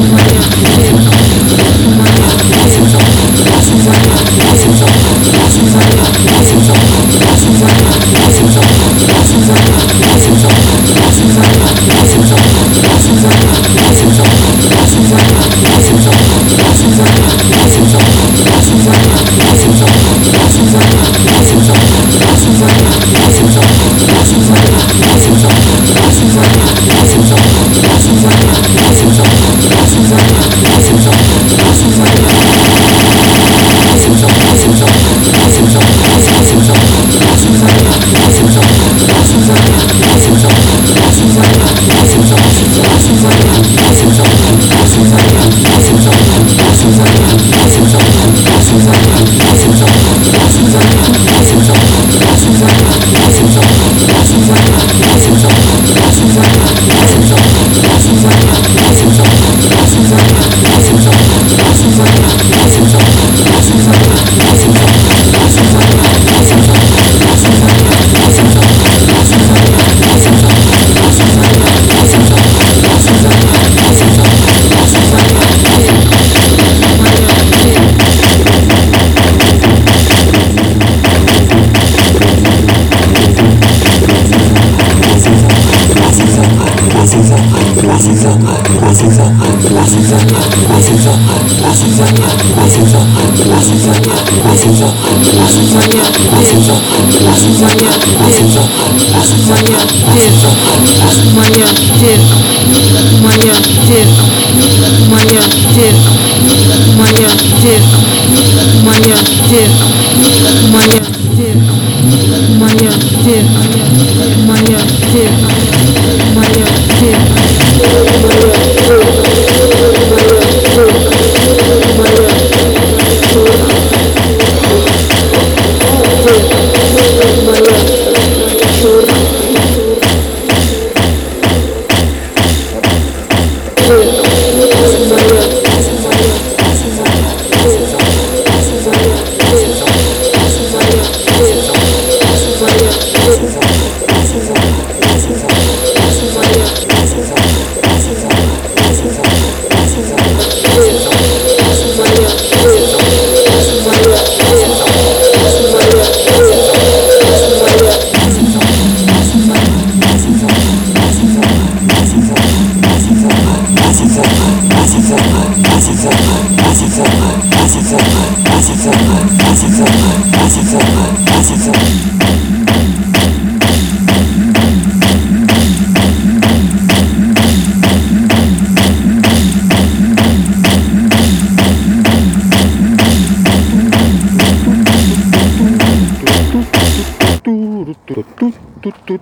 Моя